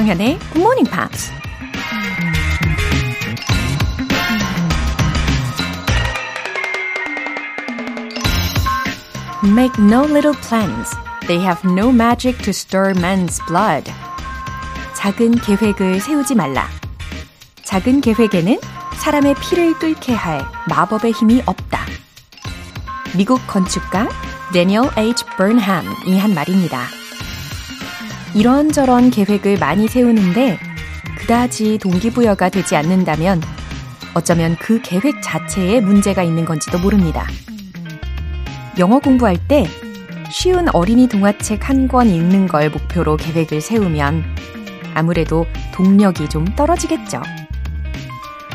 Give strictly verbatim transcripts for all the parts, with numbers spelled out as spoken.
조정현의 Good Morning Pops. Make no little plans. They have no magic to stir man's blood. 작은 계획을 세우지 말라. 작은 계획에는 사람의 피를 끓게 할 마법의 힘이 없다. 미국 건축가 Daniel H. Burnham이 한 말입니다. 이런저런 계획을 많이 세우는데 그다지 동기부여가 되지 않는다면 어쩌면 그 계획 자체에 문제가 있는 건지도 모릅니다. 영어 공부할 때 쉬운 어린이 동화책 한 권 읽는 걸 목표로 계획을 세우면 아무래도 동력이 좀 떨어지겠죠.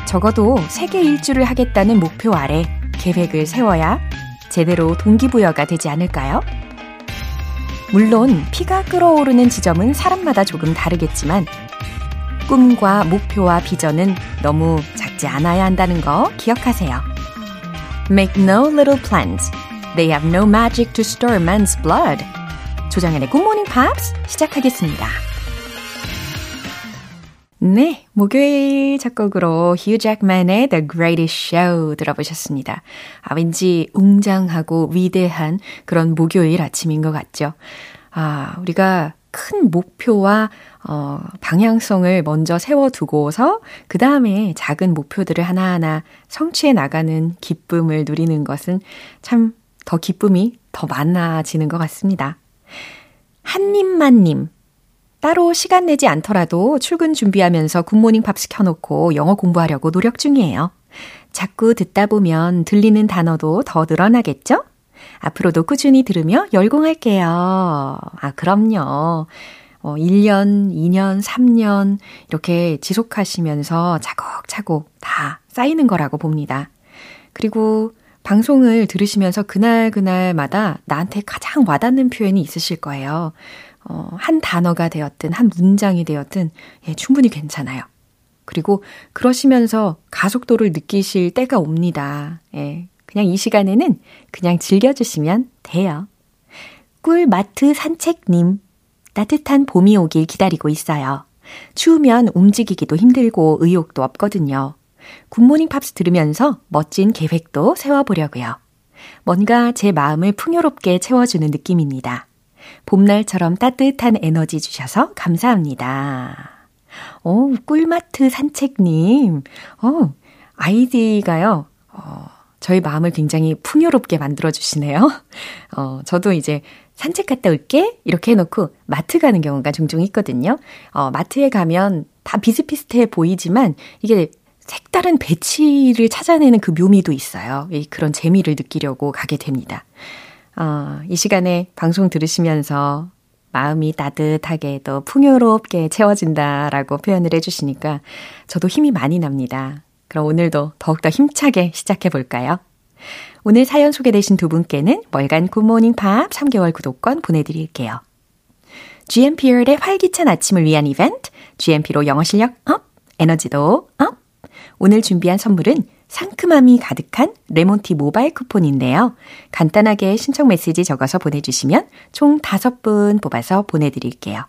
적어도 세계 일주를 하겠다는 목표 아래 계획을 세워야 제대로 동기부여가 되지 않을까요? 물론 피가 끓어오르는 지점은 사람마다 조금 다르겠지만 꿈과 목표와 비전은 너무 작지 않아야 한다는 거 기억하세요. Make no little plans. They have no magic to stir man's blood. 조정현의 Good Morning Pops 시작하겠습니다. 네, 목요일 작곡으로 휴 잭맨의 The Greatest Show 들어보셨습니다. 아, 왠지 웅장하고 위대한 그런 목요일 아침인 것 같죠. 아, 우리가 큰 목표와 어, 방향성을 먼저 세워두고서 그 다음에 작은 목표들을 하나하나 성취해 나가는 기쁨을 누리는 것은 참 더 기쁨이 더 많아지는 것 같습니다. 한입만님. 따로 시간 내지 않더라도 출근 준비하면서 굿모닝 팝스 켜놓고 영어 공부하려고 노력 중이에요. 자꾸 듣다 보면 들리는 단어도 더 늘어나겠죠? 앞으로도 꾸준히 들으며 열공할게요. 아, 그럼요. 어, 일 년, 이 년, 삼 년 이렇게 지속하시면서 차곡차곡 다 쌓이는 거라고 봅니다. 그리고 방송을 들으시면서 그날그날마다 나한테 가장 와닿는 표현이 있으실 거예요. 어, 한 단어가 되었든 한 문장이 되었든 예, 충분히 괜찮아요. 그리고 그러시면서 가속도를 느끼실 때가 옵니다. 예, 그냥 이 시간에는 그냥 즐겨주시면 돼요. 꿀마트 산책님, 따뜻한 봄이 오길 기다리고 있어요. 추우면 움직이기도 힘들고 의욕도 없거든요. 굿모닝 팝스 들으면서 멋진 계획도 세워보려고요. 뭔가 제 마음을 풍요롭게 채워주는 느낌입니다. 봄날처럼 따뜻한 에너지 주셔서 감사합니다. 오, 꿀마트 산책님. 오, 아이디가요. 어, 저희 마음을 굉장히 풍요롭게 만들어주시네요. 어, 저도 이제 산책 갔다 올게 이렇게 해놓고 마트 가는 경우가 종종 있거든요. 어, 마트에 가면 다 비슷비슷해 보이지만 이게 색다른 배치를 찾아내는 그 묘미도 있어요. 그런 재미를 느끼려고 가게 됩니다. 어, 이 시간에 방송 들으시면서 마음이 따뜻하게 또 풍요롭게 채워진다라고 표현을 해주시니까 저도 힘이 많이 납니다. 그럼 오늘도 더욱더 힘차게 시작해볼까요? 오늘 사연 소개되신 두 분께는 월간 굿모닝 팝 삼 개월 구독권 보내드릴게요. 지엠피의 활기찬 아침을 위한 이벤트 지엠피로 영어 실력 업, 에너지도 업! 오늘 준비한 선물은 상큼함이 가득한 레몬티 모바일 쿠폰인데요. 간단하게 신청 메시지 적어서 보내주시면 총 다섯 분 뽑아서 보내드릴게요.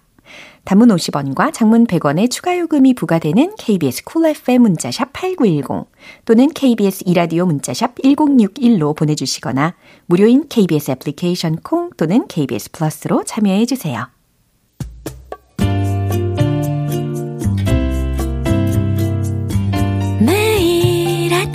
단문 오십 원과 장문 백 원의 추가 요금이 부과되는 케이비에스 쿨 에프엠 문자샵 팔구일공 또는 케이비에스 이라디오 문자샵 일공육일로 보내주시거나 무료인 케이비에스 애플리케이션 콩 또는 케이비에스 플러스로 참여해주세요.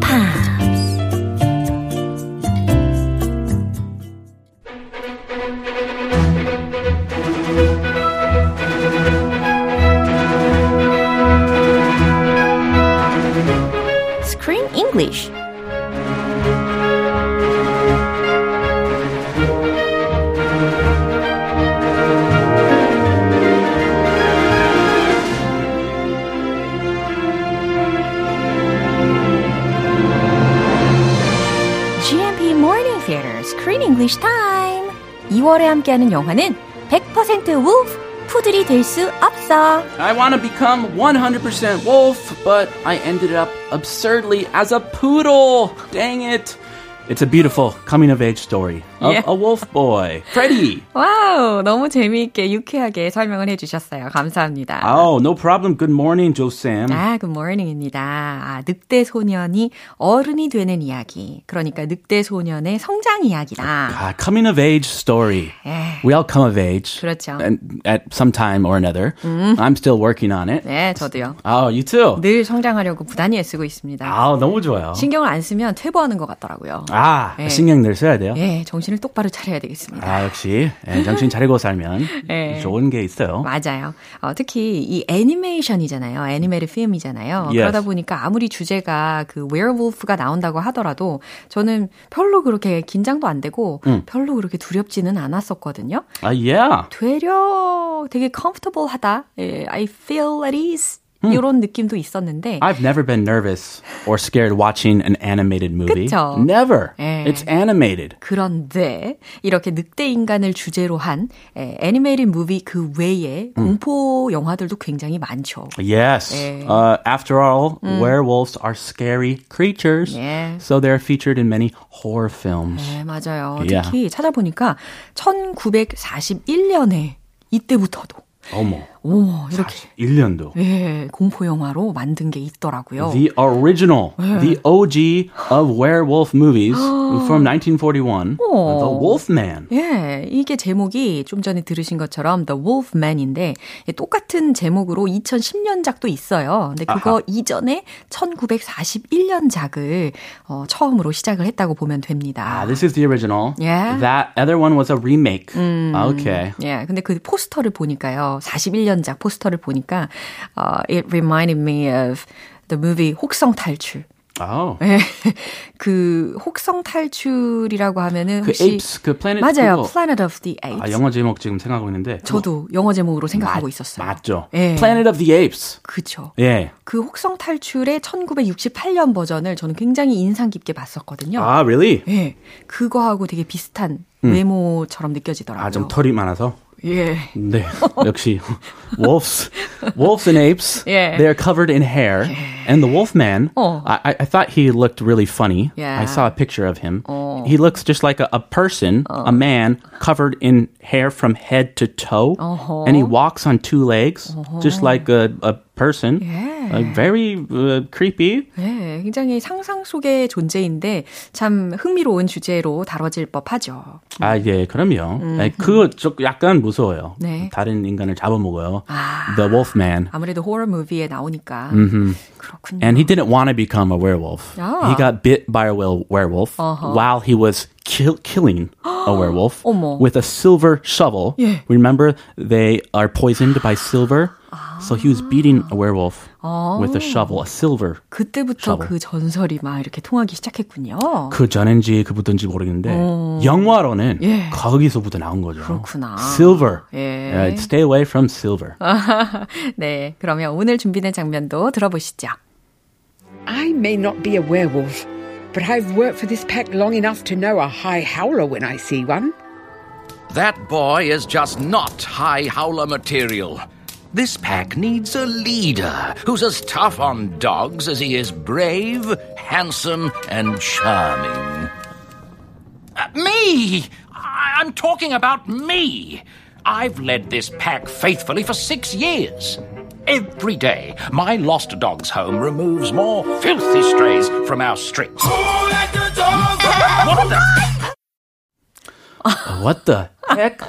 Pops Screen English. 지엠피 Morning Theater Screen English Time. 이월에 함께하는 영화는 백 퍼센트 Wolf, 푸들이 될 수 없어. I want to become one hundred percent Wolf, but I ended up absurdly as a poodle. Dang it. It's a beautiful coming-of-age story of yeah. a wolf boy, Freddy. 와우, 너무 재미있게, 유쾌하게 설명을 해주셨어요. 감사합니다. Oh, no problem. Good morning, 조쌤. 아, good morning입니다. 아, 늑대 소년이 어른이 되는 이야기. 그러니까 늑대 소년의 성장 이야기다. God, coming-of-age story. 예. We all come of age. 그렇죠. At some time or another. 음. I'm still working on it. 네, 저도요. Oh, you too. 늘 성장하려고 부단히 애쓰고 있습니다. 아우, 너무 좋아요. 신경을 안 쓰면 퇴보하는 것 같더라고요. 아, 예. 신경 늘 써야 돼요? 예, 정신을 똑바로 차려야 되겠습니다. 아, 역시 예, 정신 차리고 살면 예. 좋은 게 있어요. 맞아요. 어, 특히 이 애니메이션이잖아요. 애니메이드 ფილ미잖아요. Yes. 그러다 보니까 아무리 주제가 그 웨어울프가 나온다고 하더라도 저는 별로 그렇게 긴장도 안 되고 음. 별로 그렇게 두렵지는 않았었거든요. 아, uh, yeah. 되려 되게 comfortable하다. 예, I feel at ease. 이런 느낌도 있었는데 I've never been nervous or scared watching an animated movie. 그쵸? Never. 예. It's animated. 그런데 이렇게 늑대 인간을 주제로 한 예, 애니메이션 무비 그 외에 음. 공포 영화들도 굉장히 많죠. Yes. 예. Uh, after all, 음. werewolves are scary creatures. 예. So they're featured in many horror films. 네, 맞아요. Yeah. 특히 찾아보니까 천구백사십일 년에 이때부터도 어머. 오, 이렇게 사십일 년도. 예, 공포 영화로 만든 게 있더라고요. The original, 예. the O G of werewolf movies from nineteen forty-one, 오. The Wolf Man. 예, 이게 제목이 좀 전에 들으신 것처럼 The Wolf Man인데 예, 똑같은 제목으로 이천십 년작도 있어요. 근데 그거 아하. 이전에 천구백사십일 년작을 어, 처음으로 시작을 했다고 보면 됩니다. Ah, this is the original. 예. That other one was a remake. 음, okay. 예, 근데 그 포스터를 보니까요, 사십일 년 작 포스터를 보니까 uh, It reminded me of the movie 혹성 탈출. Oh. 그 혹성 탈출이라고 하면은 그 Apes, 그 Planet. 맞아요, 그거. Planet of the Apes. 아, 영어 제목 지금 생각하고 있는데. 저도 영어 제목으로 생각하고 맞, 있었어요. 맞죠. 예. Planet of the Apes. 그렇죠. 예. 그 혹성 탈출의 천구백육십팔 년 버전을 저는 굉장히 인상 깊게 봤었거든요. 아, really? 예. 그거하고 되게 비슷한 음. 외모처럼 느껴지더라고요. 아, 좀 털이 많아서. 예. 네, 역시 wolves, wolves and apes. 예. They are covered in hair. 예. And the wolf man. 어. I, I thought he looked really funny. Yeah. I saw a picture of him. 어. He looks just like a, a person, 어. a man covered in hair from head to toe. 어허. And he walks on two legs, 어허. just like a, a person. 예. Like very uh, creepy. 예, 굉장히 상상 속의 존재인데 참 흥미로운 주제로 다뤄질 법하죠. 아, 예, 그럼요. 음. 네, 그거 약간 무서워요. 네. 다른 인간을 잡아먹어요. 아, The Wolf Man. 아무래도 호러 무비에 나오니까. 음흠. 그렇군요. And he didn't want to become a werewolf. 아. He got bit by a werewolf uh-huh. while he was kill, killing a werewolf 어머. with a silver shovel. 예. Remember, they are poisoned by silver. 아. So he was beating a werewolf 아. with a shovel, a silver 그때부터 shovel. 그 전설이 막 이렇게 통하기 시작했군요. 그 전인지 그부터인지 모르겠는데 어. 영화로는 예. 거기서부터 나온 거죠. 그렇구나. Silver. 예. Yeah, stay away from silver. 네, 그러면 오늘 준비된 장면도 들어보시죠. I may not be a werewolf, but I've worked for this pack long enough to know a high howler when I see one. That boy is just not high howler material. This pack needs a leader who's as tough on dogs as he is brave, handsome, and charming. Uh, me! I- I'm talking about me! I've led this pack faithfully for six years. Every day, my lost dog's home removes more filthy strays from our streets. Who let the dogs out? What the? What the heck?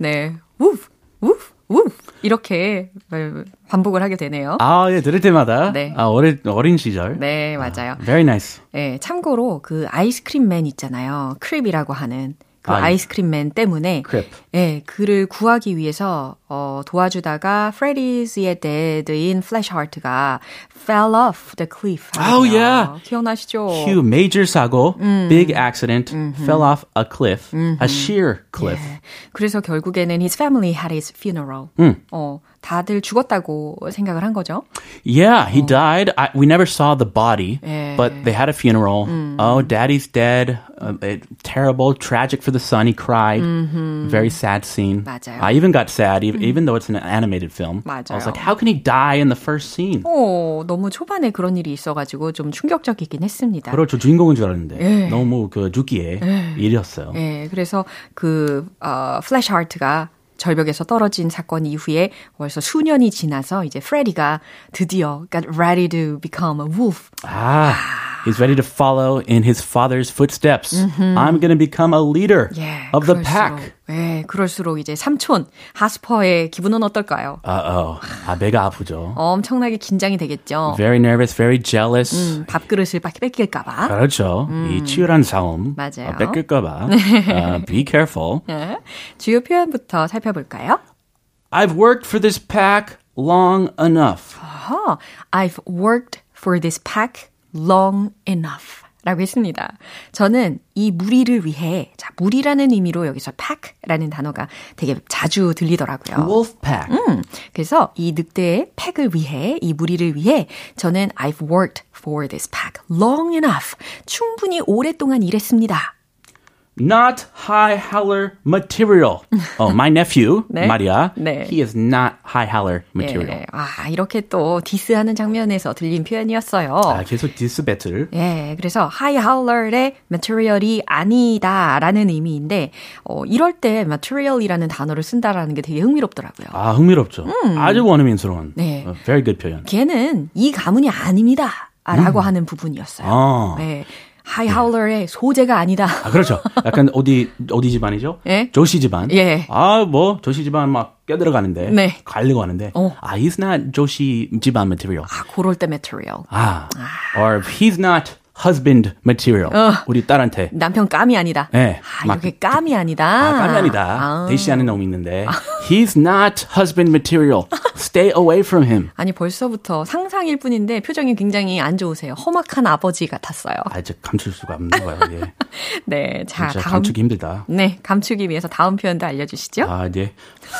네, woof, woof. 우! 이렇게 반복을 하게 되네요. 아, 예, 들을 때마다. 네. 아, 어린, 어린 시절. 네, 맞아요. 아, very nice. 예, 참고로 그 아이스크림맨 있잖아요. 크립이라고 하는. 그 아, 아이스크림맨 때문에 크립. 예, 그를 구하기 위해서 어, 도와주다가 프레디즈의 데드인 플래시하트가 fell off the cliff. Oh, yeah. 기억나시죠? Huge major 사고, 음. big accident, 음흠. fell off a cliff, 음흠. a sheer cliff. 예. 그래서 결국에는 his family had his funeral. 음. 어, 다들 죽었다고 생각을 한 거죠. Yeah, he 어. died. I, we never saw the body, 예. but they had a funeral. 음. Oh, daddy's dead. Uh, terrible, tragic for the son. He cried. 음흠. Very sad scene. 맞아요. I even got sad, even, 음. even though it's an animated film. 맞아요. I was like, how can he die in the first scene? 오, 너무 초반에 그런 일이 있어가지고 좀 충격적이긴 했습니다. 그렇죠. 주인공인 줄 알았는데 예. 너무 그 죽기에 예. 일이었어요. 예, 그래서 그 어, 플래시 하트가 절벽에서 떨어진 사건 이후에 벌써 수년이 지나서 이제 프레디가 드디어 got ready to become a wolf. 아, he's ready to follow in his father's footsteps. Mm-hmm. I'm going to become a leader yeah, of the pack. 예, 그럴수록 이제 삼촌 하스퍼의 기분은 어떨까요? Uh-oh. 아, 배가 아프죠. 엄청나게 긴장이 되겠죠. Very nervous, very jealous. 음, 밥그릇을 뺏길까 봐. 그렇죠. 음. 이 치열한 싸움. 맞아요. 어, 뺏길까 봐. uh, be careful. 예, 주요 표현부터 살펴볼까요? I've worked for this pack long enough. Uh-huh. I've worked for this pack long enough. 라고 했습니다. 저는 이 무리를 위해, 자, 무리라는 의미로 여기서 pack라는 단어가 되게 자주 들리더라고요. Wolf pack. 음, 그래서 이 늑대의 pack을 위해, 이 무리를 위해 저는 I've worked for this pack long enough. 충분히 오랫동안 일했습니다. Not high howler material. Oh, my nephew, 네? Maria, 네. he is not high howler material. 네. 아, 이렇게 또 디스하는 장면에서 들린 표현이었어요. 아, 계속 디스 배틀. 예, 그래서 high howler의 material이 아니다라는 의미인데 어, 이럴 때 material이라는 단어를 쓴다라는 게 되게 흥미롭더라고요. 아, 흥미롭죠. 음. 아주 원어민스러운. 네. 어, very good 표현. 걔는 이 가문이 아닙니다. 라고 음. 하는 부분이었어요. 아. 네. 하이 하울러의 네. 소재가 아니다. 아, 그렇죠. 약간 어디, 어디 집안이죠? 예? 조시 집안. 예. 아, 뭐, 조시 집안 막 껴들어가는데. 네. 갈리고 하는데. 어. 아, he's not 조시 집안 material. 아, 그럴 때 material. 아. 아. Or he's not husband material. 어. 우리 딸한테. 남편 까미 아니다. 네. 아, 막, 이렇게 까미 아니다. 아, 까미 아니다. 아. 대시하는 놈이 있는데. 아. He's not husband material. Stay away from him. 아니, 벌써부터 상상일 뿐인데 표정이 굉장히 안 좋으세요. 험악한 아버지 같았어요. 아, 이제 감출 수가 없는 거예요. 예. 네, 자, 다음, 감추기 힘들다. 네, 감추기 위해서 다음 표현도 알려주시죠. 아, 네.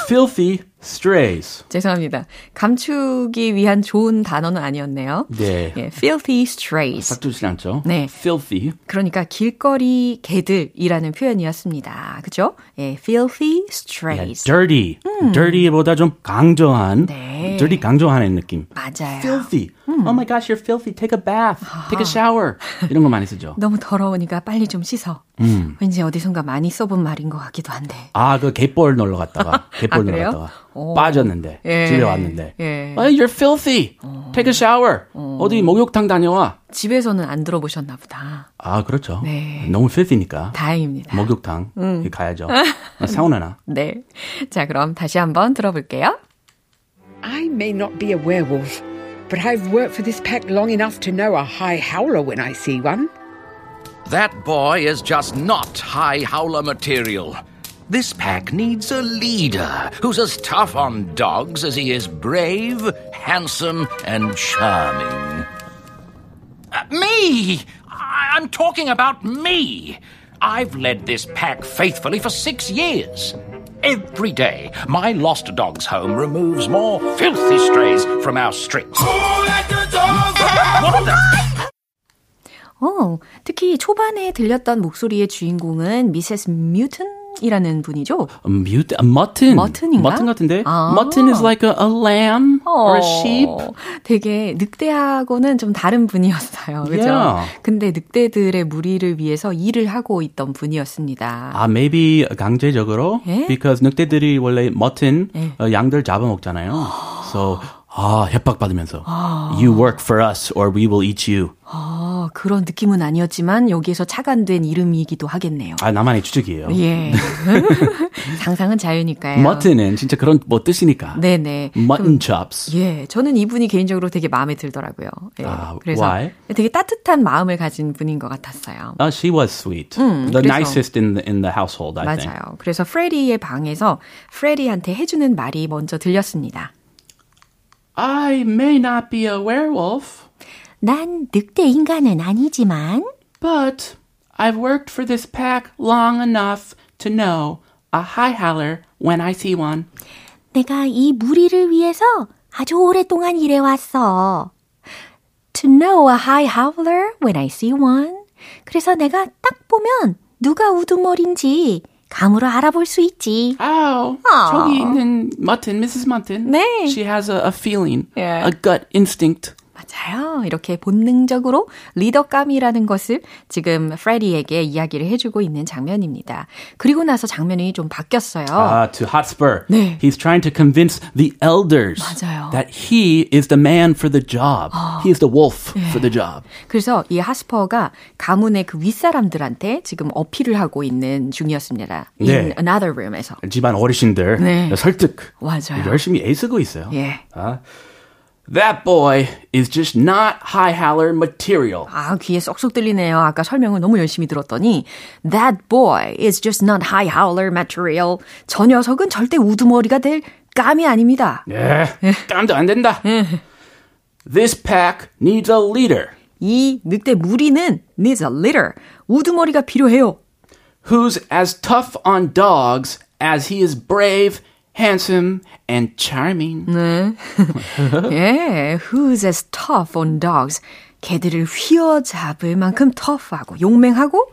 Filthy strays. 죄송합니다. 감추기 위한 좋은 단어는 아니었네요. 네. 예, filthy strays. 싹두지 않죠? 네. Filthy. 그러니까 길거리 개들이라는 표현이었습니다. 그죠? 예, filthy strays. 네, dirty. 음. dirty보다 좀 강조한, 네. dirty 강조하는 느낌. 맞아요. filthy. 음. Oh my gosh, you're filthy. Take a bath. 아. Take a shower. 이런 거 많이 쓰죠. 너무 더러우니까 빨리 좀 씻어. 음. 왠지 어디선가 많이 써본 말인 것 같기도 한데. 아, 그 갯벌 놀러 갔다가, 갯벌 아, 놀러 갔다가 오. 빠졌는데, 예. 집에 왔는데. 예. Oh, you're filthy. 오. Take a shower. 오. 어디 목욕탕 다녀와. 집에서는 안 들어보셨나 보다. 아, 그렇죠. 네. 너무 filthy니까. 다행입니다. 목욕탕 음. 가야죠. 사우나나. 네. 자, 그럼 다시 한번 들어볼게요. I may not be a werewolf, but I've worked for this pack long enough to know a high howler when I see one. That boy is just not high howler material. This pack needs a leader who's as tough on dogs as he is brave, handsome, and charming. Uh, me! I- I'm talking about me. I've led this pack faithfully for six years. Every day, my lost dog's home removes more filthy strays from our streets. Who let the dogs out? What the... 어, 특히 초반에 들렸던 목소리의 주인공은 미세스 뮤튼 이라는 분이죠. Mut, mutton. mutton인가? mutton 같은데. 아. mutton is like a, a lamb 어. or a sheep. 되게 늑대하고는 좀 다른 분이었어요. 그렇죠? Yeah. 근데 늑대들의 무리를 위해서 일을 하고 있던 분이었습니다. 아, maybe 강제적으로 예? because 늑대들이 원래 mutton 예. 어, 양들 잡아먹잖아요. so 아, 협박받으면서 아. You work for us or we will eat you. 아, 그런 느낌은 아니었지만 여기에서 착안된 이름이기도 하겠네요. 아, 나만의 추측이에요. 예. 상상은 자유니까요. mutton은 진짜 그런 뭐 뜻이니까. 네네. mutton chops. 예, 저는 이분이 개인적으로 되게 마음에 들더라고요. 예, 아, 그래서 why? 되게 따뜻한 마음을 가진 분인 것 같았어요. Uh, she was sweet. 음, the 그래서, nicest in the, in the household, I 맞아요. think. 맞아요. 그래서 프레디의 방에서 프레디한테 해주는 말이 먼저 들렸습니다. I may not be a werewolf. 난 늑대 인간은 아니지만. But I've worked for this pack long enough to know a high howler when I see one. 내가 이 무리를 위해서 아주 오랫동안 일해왔어. To know a high howler when I see one. 그래서 내가 딱 보면 누가 우두머리인지 감으로 알아볼 수 있지. Oh, Aww. 저기 있는 Mutton, 미세스 Mutton. 네. She has a, a feeling, yeah. a gut instinct. 맞아요. 이렇게 본능적으로 리더감이라는 것을 지금 프레디에게 이야기를 해주고 있는 장면입니다. 그리고 나서 장면이 좀 바뀌었어요. Uh, to Hotspur. 네. He's trying to convince the elders 맞아요. that he is the man for the job. 어. He is the wolf 네. for the job. 그래서 이 하스퍼가 가문의 그 윗사람들한테 지금 어필을 하고 있는 중이었습니다. 네. In another room에서. 집안 어르신들 네. 설득. 맞아요. 열심히 애쓰고 있어요. 예. 아. That boy is just not high howler material. 아, 귀에 쏙쏙 들리네요. 아까 설명을 너무 열심히 들었더니 That boy is just not high howler material. 저 녀석은 절대 우두머리가 될 감이 아닙니다. 예, 감도 안 된다. This pack needs a leader. 이 늑대 무리는 needs a leader. 우두머리가 필요해요. Who's as tough on dogs as he is brave handsome and charming. 네. yeah, who's as tough on dogs? 개들을 휘어잡을 만큼 tough하고 용맹하고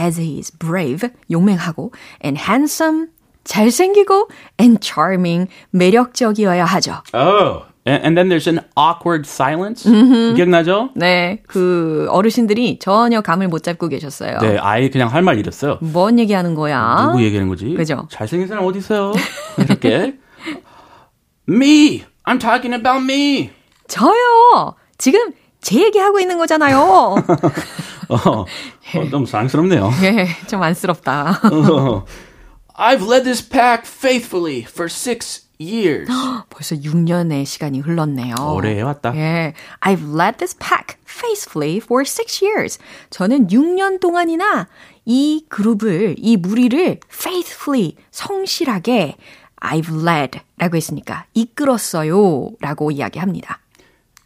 as he is brave, 용맹하고 and handsome, 잘생기고 and charming, 매력적이어야 하죠. Oh, and then there's an awkward silence. Mm-hmm. 기억나죠? 네, 그 어르신들이 전혀 감을 못 잡고 계셨어요. 네, 아예 그냥 할 말 잃었어요. 뭔 얘기하는 거야? 누구 얘기하는 거지? 그죠? 잘생긴 사람 어디 있어요? 이렇게 Me, I'm talking about me. 저요. 지금 제 얘기하고 있는 거잖아요. 어, 어, 너무 사랑스럽네요. 예, 좀 안쓰럽다. 어, I've led this pack faithfully for six years. 벌써 six 년의 시간이 흘렀네요. 오래 해왔다. 예, I've led this pack faithfully for six years. 저는 six 년 동안이나 이 그룹을, 이 무리를 faithfully, 성실하게 I've led 라고 했으니까 이끌었어요 라고 이야기합니다.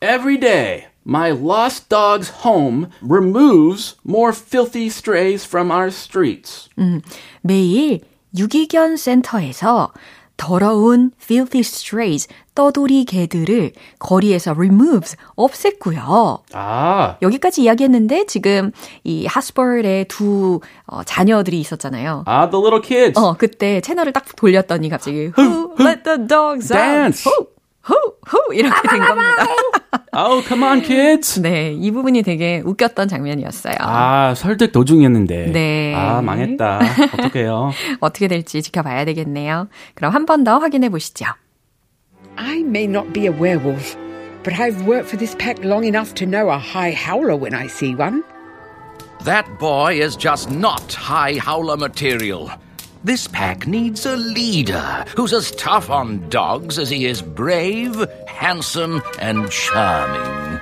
Every day, my lost dog's home removes more filthy strays from our streets. 음, 매일 유기견 센터에서 더러운 filthy strays, 떠돌이 개들을 거리에서 removes, 없앴고요. 아. 여기까지 이야기했는데 지금 이 핫스퍼의 두 어, 자녀들이 있었잖아요. 아, the little kids. 어, 그때 채널을 딱 돌렸더니 갑자기 Who let the dogs out? Dance. Who, who, who 이렇게 된 겁니다. Oh, come on, kids. 네, 이 부분이 되게 웃겼던 장면이었어요. 아, 설득 도중이었는데. 네. 아, 망했다. 어떡해요. 어떻게 될지 지켜봐야 되겠네요. 그럼 한 번 더 확인해 보시죠. I may not be a werewolf, but I've worked for this pack long enough to know a high howler when I see one. That boy is just not high howler material. This pack needs a leader who's as tough on dogs as he is brave, handsome, and charming.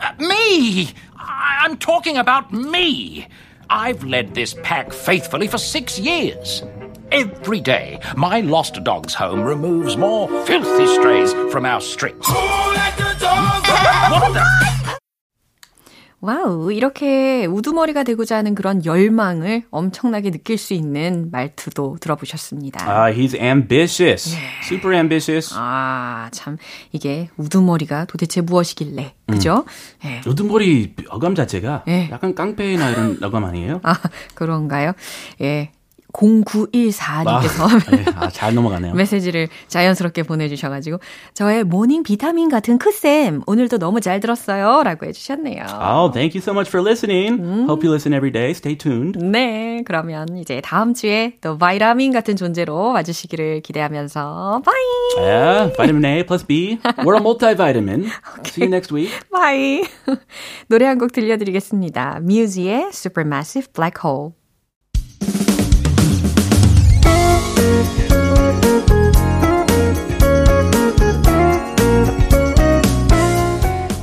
Uh, me! I- I'm talking about me! I've led this pack faithfully for six years. Every day, my lost dog's home removes more filthy strays from our streets. Who let the dogs out? What the... 와우, 이렇게 우두머리가 되고자 하는 그런 열망을 엄청나게 느낄 수 있는 말투도 들어보셨습니다. 아, uh, he's ambitious. 네. Super ambitious. 아, 참 이게 우두머리가 도대체 무엇이길래, 그죠? 음. 네. 우두머리 어감 자체가 네. 약간 깡패나 이런 어감 아니에요? 아, 그런가요? 예. 공구일사님께서 아, 아, 잘 넘어가네요. 메시지를 자연스럽게 보내주셔가지고 저의 모닝 비타민 같은 크쌤 오늘도 너무 잘 들었어요 라고 해주셨네요. Oh, thank you so much for listening. 음. Hope you listen every day. Stay tuned. 네, 그러면 이제 다음 주에 또 바이타민 같은 존재로 와주시기를 기대하면서 bye. Yeah, vitamin A plus B. We're a multivitamin. Okay. See you next week. Bye. 노래 한 곡 들려드리겠습니다. 뮤지의 Supermassive Black Hole.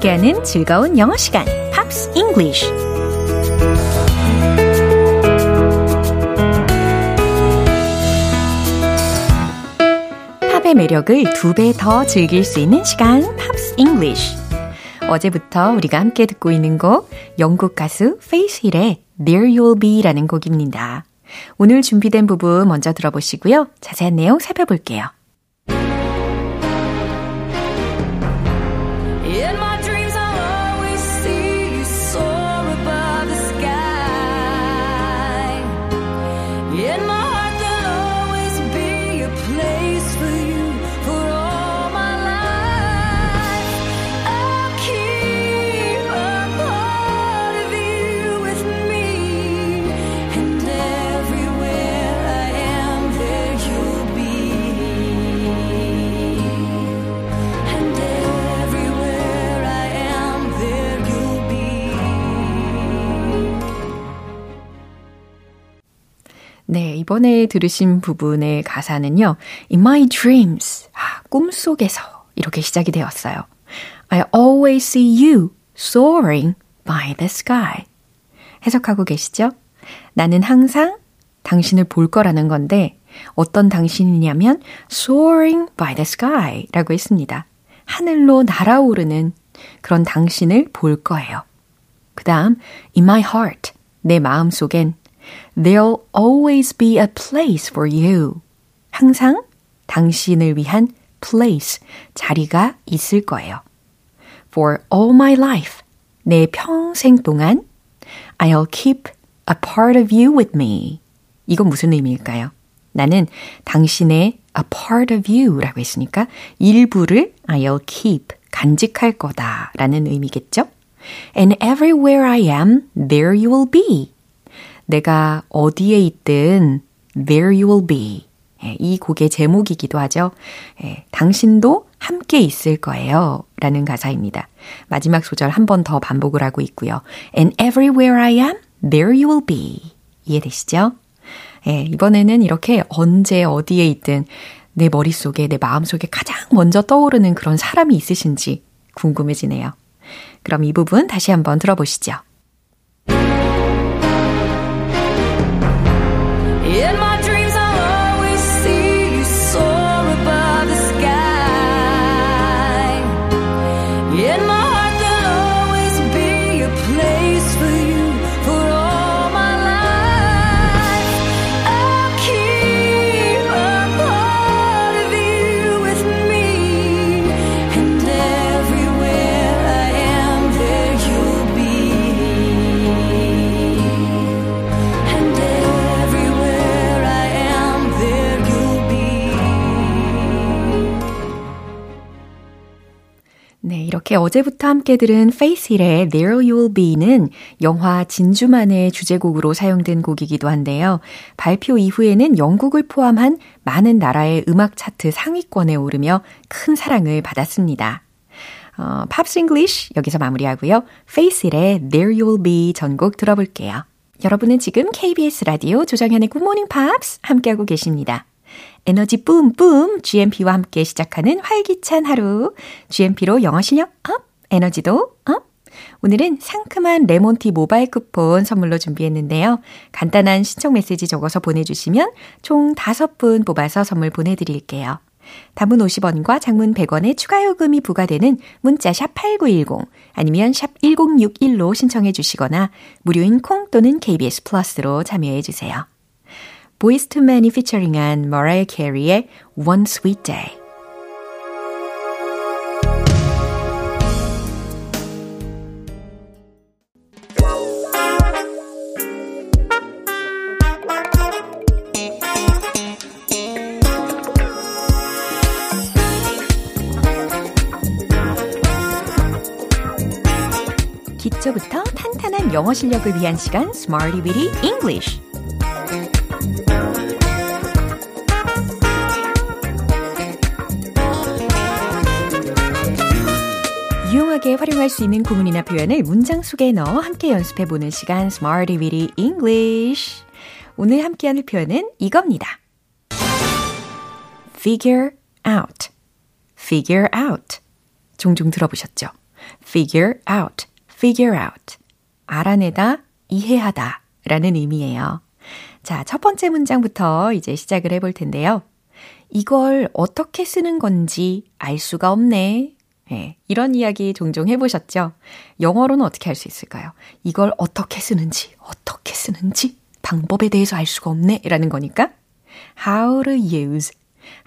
함께하는 즐거운 영어 시간, Pops English. 팝의 매력을 두 배 더 즐길 수 있는 시간, Pops English. 어제부터 우리가 함께 듣고 있는 곡, 영국 가수 페이스 힐의 There You'll Be라는 곡입니다. 오늘 준비된 부분 먼저 들어보시고요. 자세한 내용 살펴볼게요. 네, 이번에 들으신 부분의 가사는요. In my dreams, 아, 꿈속에서 이렇게 시작이 되었어요. I always see you soaring by the sky. 해석하고 계시죠? 나는 항상 당신을 볼 거라는 건데 어떤 당신이냐면 soaring by the sky라고 했습니다. 하늘로 날아오르는 그런 당신을 볼 거예요. 그 다음, In my heart, 내 마음 속엔 There'll always be a place for you. 항상 당신을 위한 place, 자리가 있을 거예요. For all my life, 내 평생 동안 I'll keep a part of you with me. 이건 무슨 의미일까요? 나는 당신의 a part of you라고 했으니까 일부를 I'll keep, 간직할 거다라는 의미겠죠? And everywhere I am, there you will be. 내가 어디에 있든 There you will be. 이 곡의 제목이기도 하죠. 당신도 함께 있을 거예요. 라는 가사입니다. 마지막 소절 한 번 더 반복을 하고 있고요. And everywhere I am, there you will be. 이해되시죠? 이번에는 이렇게 언제 어디에 있든 내 머릿속에, 내 마음속에 가장 먼저 떠오르는 그런 사람이 있으신지 궁금해지네요. 그럼 이 부분 다시 한번 들어보시죠. In my dreams I'll always see you soar above the sky. In my heart there'll always be a place for you for all my life. I'll keep a part of you with me. And everywhere I am there you'll be. And 네, 이렇게 어제부터 함께 들은 페이스 힐의 There You'll Be는 영화 진주만의 주제곡으로 사용된 곡이기도 한데요. 발표 이후에는 영국을 포함한 많은 나라의 음악 차트 상위권에 오르며 큰 사랑을 받았습니다. 어, Pops English 여기서 마무리하고요. 페이스 힐의 There You'll Be 전곡 들어볼게요. 여러분은 지금 케이비에스 라디오 조정현의 Good Morning Pops 함께하고 계십니다. 에너지 뿜뿜 지엠피와 함께 시작하는 활기찬 하루. 지엠피로 영어 실력 업, 에너지도 업. 오늘은 상큼한 레몬티 모바일 쿠폰 선물로 준비했는데요. 간단한 신청 메시지 적어서 보내주시면 총 다섯 분 뽑아서 선물 보내드릴게요. 단문 오십 원과 장문 백 원의 추가 요금이 부과되는 문자 샵 팔구일공 아니면 샵 일공육일로 신청해 주시거나 무료인 콩 또는 케이비에스 플러스로 참여해 주세요. Boyz two Men이 피처링한 머라이어 캐리의 One Sweet Day. 기초부터 탄탄한 영어 실력을 위한 시간 Smarty Bitty English. 유용하게 활용할 수 있는 구문이나 표현을 문장 속에 넣어 함께 연습해보는 시간 Smarty Bitty English. 오늘 함께하는 표현은 이겁니다. Figure out. Figure out. 종종 들어보셨죠? figure out, figure out. 알아내다, 이해하다 라는 의미예요. 자, 첫 번째 문장부터 이제 시작을 해볼 텐데요. 이걸 어떻게 쓰는 건지 알 수가 없네. 네, 이런 이야기 종종 해보셨죠? 영어로는 어떻게 할 수 있을까요? 이걸 어떻게 쓰는지, 어떻게 쓰는지 방법에 대해서 알 수가 없네 라는 거니까 how to use,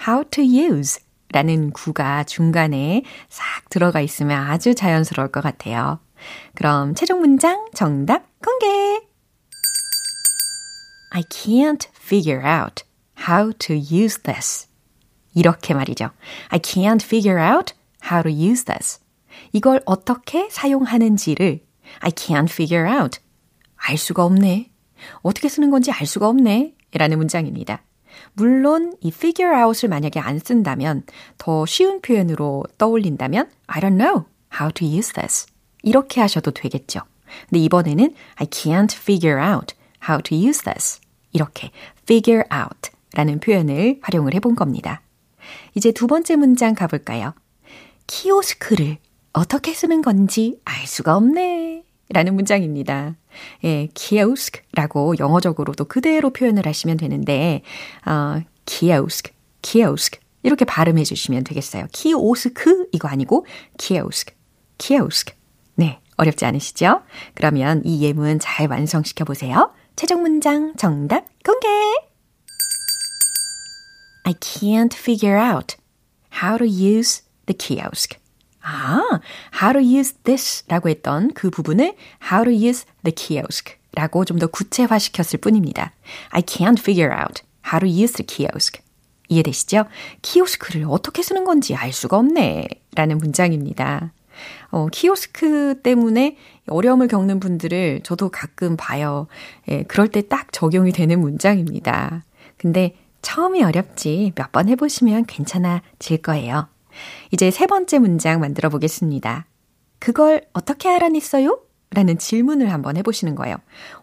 how to use 라는 구가 중간에 싹 들어가 있으면 아주 자연스러울 것 같아요. 그럼 최종 문장 정답 공개! I can't figure out how to use this. 이렇게 말이죠. I can't figure out how to use this. 이걸 어떻게 사용하는지를 I can't figure out. 알 수가 없네. 어떻게 쓰는 건지 알 수가 없네. 라는 문장입니다. 물론 이 figure out을 만약에 안 쓴다면 더 쉬운 표현으로 떠올린다면 I don't know how to use this. 이렇게 하셔도 되겠죠. 근데 이번에는 I can't figure out how to use this. 이렇게 figure out 라는 표현을 활용을 해본 겁니다. 이제 두 번째 문장 가볼까요? 키오스크를 어떻게 쓰는 건지 알 수가 없네 라는 문장입니다. 예, 키오스크라고 영어적으로도 그대로 표현을 하시면 되는데 어, 키오스크, 키오스크 이렇게 발음해 주시면 되겠어요. 키오스크 이거 아니고 키오스크, 키오스크. 네, 어렵지 않으시죠? 그러면 이 예문 잘 완성시켜 보세요. 최종 문장 정답 공개! I can't figure out how to use the kiosk. 아, how to use this 라고 했던 그 부분을 how to use the kiosk 라고 좀 더 구체화시켰을 뿐입니다. I can't figure out how to use the kiosk. 이해되시죠? 키오스크를 어떻게 쓰는 건지 알 수가 없네 라는 문장입니다. 어, 키오스크 때문에 어려움을 겪는 분들을 저도 가끔 봐요. 예, 그럴 때 딱 적용이 되는 문장입니다. 근데 처음이 어렵지 몇 번 해보시면 괜찮아질 거예요. 이제 세 번째 문장 만들어 보겠습니다. 그걸 어떻게 알아냈어요? 라는 질문을 한번 해보시는 거예요.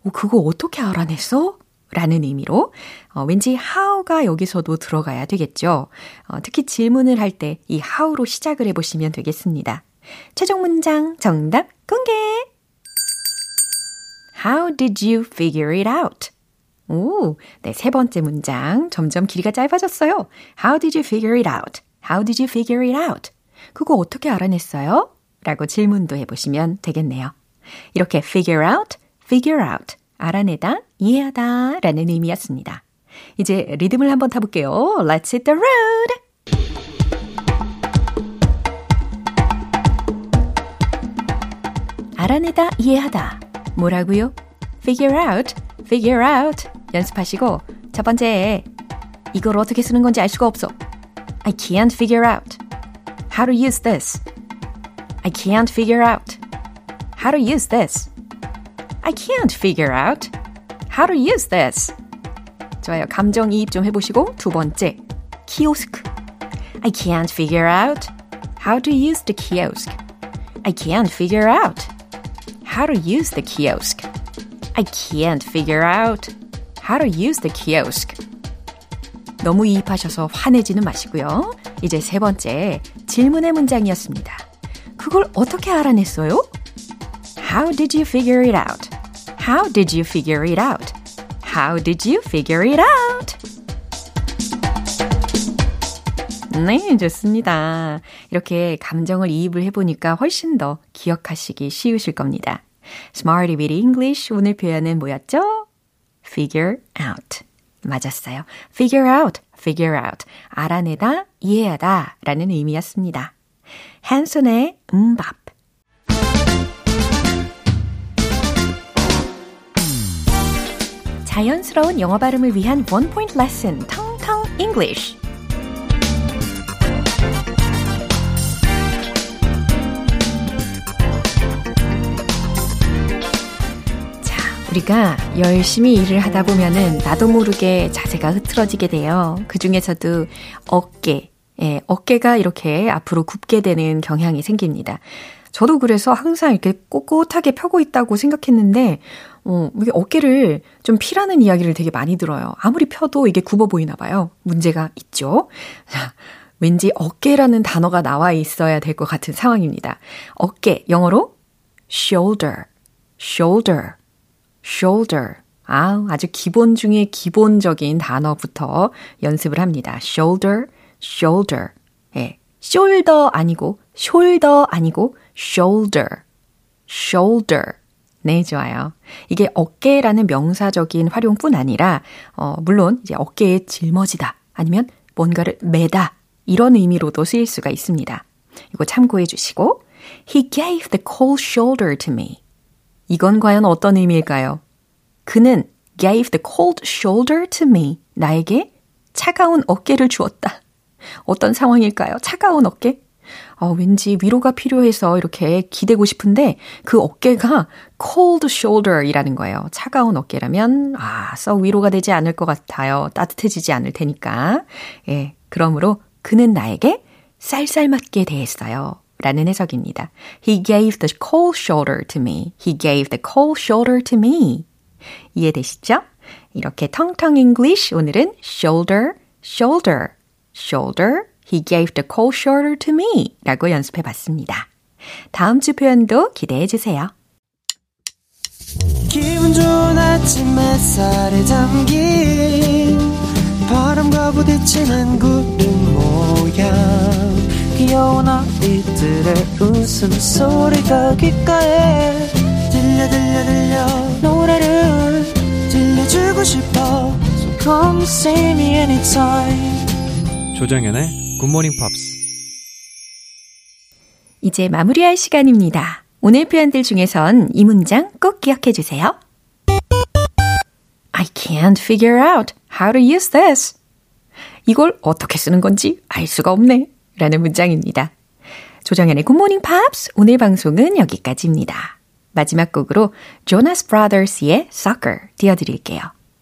어, 그거 어떻게 알아냈어? 라는 의미로 어, 왠지 how가 여기서도 들어가야 되겠죠. 어, 특히 질문을 할 때 이 how로 시작을 해보시면 되겠습니다. 최종 문장 정답 공개! How did you figure it out? 오, 네, 세 번째 문장 점점 길이가 짧아졌어요. How did you figure it out? How did you figure it out? 그거 어떻게 알아냈어요? 라고 질문도 해보시면 되겠네요. 이렇게 figure out, figure out, 알아내다, 이해하다 라는 의미였습니다. 이제 리듬을 한번 타볼게요. Let's hit the road! 알아내다, 이해하다. 뭐라고요? Figure out, figure out. 연습하시고 첫 번째, 이걸 어떻게 쓰는 건지 알 수가 없어. I can't figure out how to use this. I can't figure out how to use this. I can't figure out how to use this. 좋아요. 감정이입 좀 해보시고 두 번째, 키오스크. I can't figure out how to use the kiosk. I can't figure out how to use the kiosk. I can't figure out how to use the kiosk. 너무 이입하셔서 화내지는 마시고요. 이제 세 번째 질문의 문장이었습니다. 그걸 어떻게 알아냈어요? How did you figure it out? How did you figure it out? How did you figure it out? 네, 좋습니다. 이렇게 감정을 이입을 해보니까 훨씬 더 기억하시기 쉬우실 겁니다. Smarty Bitty English 오늘 표현은 뭐였죠? Figure out. 맞았어요. Figure out, figure out. 알아내다, 이해하다 라는 의미였습니다. 한손의 음밥. 자연스러운 영어 발음을 위한 One Point Lesson, 텅텅 English. 우리가 열심히 일을 하다 보면은 나도 모르게 자세가 흐트러지게 돼요. 그 중에서도 어깨, 예, 어깨가 이렇게 앞으로 굽게 되는 경향이 생깁니다. 저도 그래서 항상 이렇게 꼿꼿하게 펴고 있다고 생각했는데, 어, 이게 어깨를 좀 피라는 이야기를 되게 많이 들어요. 아무리 펴도 이게 굽어 보이나 봐요. 문제가 있죠. 왠지 어깨라는 단어가 나와 있어야 될 것 같은 상황입니다. 어깨, 영어로 shoulder, shoulder, shoulder. 아, 아주 기본 중에 기본적인 단어부터 연습을 합니다. shoulder, shoulder. 예, shoulder 아니고, shoulder 아니고, shoulder, shoulder. 네, 좋아요. 이게 어깨라는 명사적인 활용뿐 아니라, 어, 물론 이제 어깨에 짊어지다, 아니면 뭔가를 매다, 이런 의미로도 쓰일 수가 있습니다. 이거 참고해 주시고, He gave the cold shoulder to me. 이건 과연 어떤 의미일까요? 그는 gave the cold shoulder to me. 나에게 차가운 어깨를 주었다. 어떤 상황일까요? 차가운 어깨? 어, 왠지 위로가 필요해서 이렇게 기대고 싶은데 그 어깨가 cold shoulder이라는 거예요. 차가운 어깨라면 아, 썩 위로가 되지 않을 것 같아요. 따뜻해지지 않을 테니까. 예, 그러므로 그는 나에게 쌀쌀맞게 대했어요. 라는 해석입니다. He gave the cold shoulder to me. He gave the cold shoulder to me. 이해되시죠? 이렇게 텅텅 English 오늘은 shoulder, shoulder, shoulder. He gave the cold shoulder to me. 라고 연습해봤습니다. 다음 주 표현도 기대해주세요. 기분 좋은 아침 햇살에 담긴 바람과 부딪히는 구름 모양 귀여운 아이들의 웃음소리가 귓가에 들려 들려 들려 노래를 들려주고 싶어 So come see me anytime 조정연의 굿모닝 팝스. 이제 마무리할 시간입니다. 오늘 표현들 중에선 이 문장 꼭 기억해 주세요. I can't figure out how to use this. 이걸 어떻게 쓰는 건지 알 수가 없네. 라는 문장입니다. 조정연의 굿모닝 팝스 오늘 방송은 여기까지입니다. 마지막 곡으로 조나스 브라더스의 Sucker 띄워드릴게요.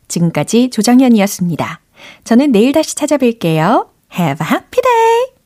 지금까지 조정연이었습니다. 저는 내일 다시 찾아뵐게요. Have a happy day!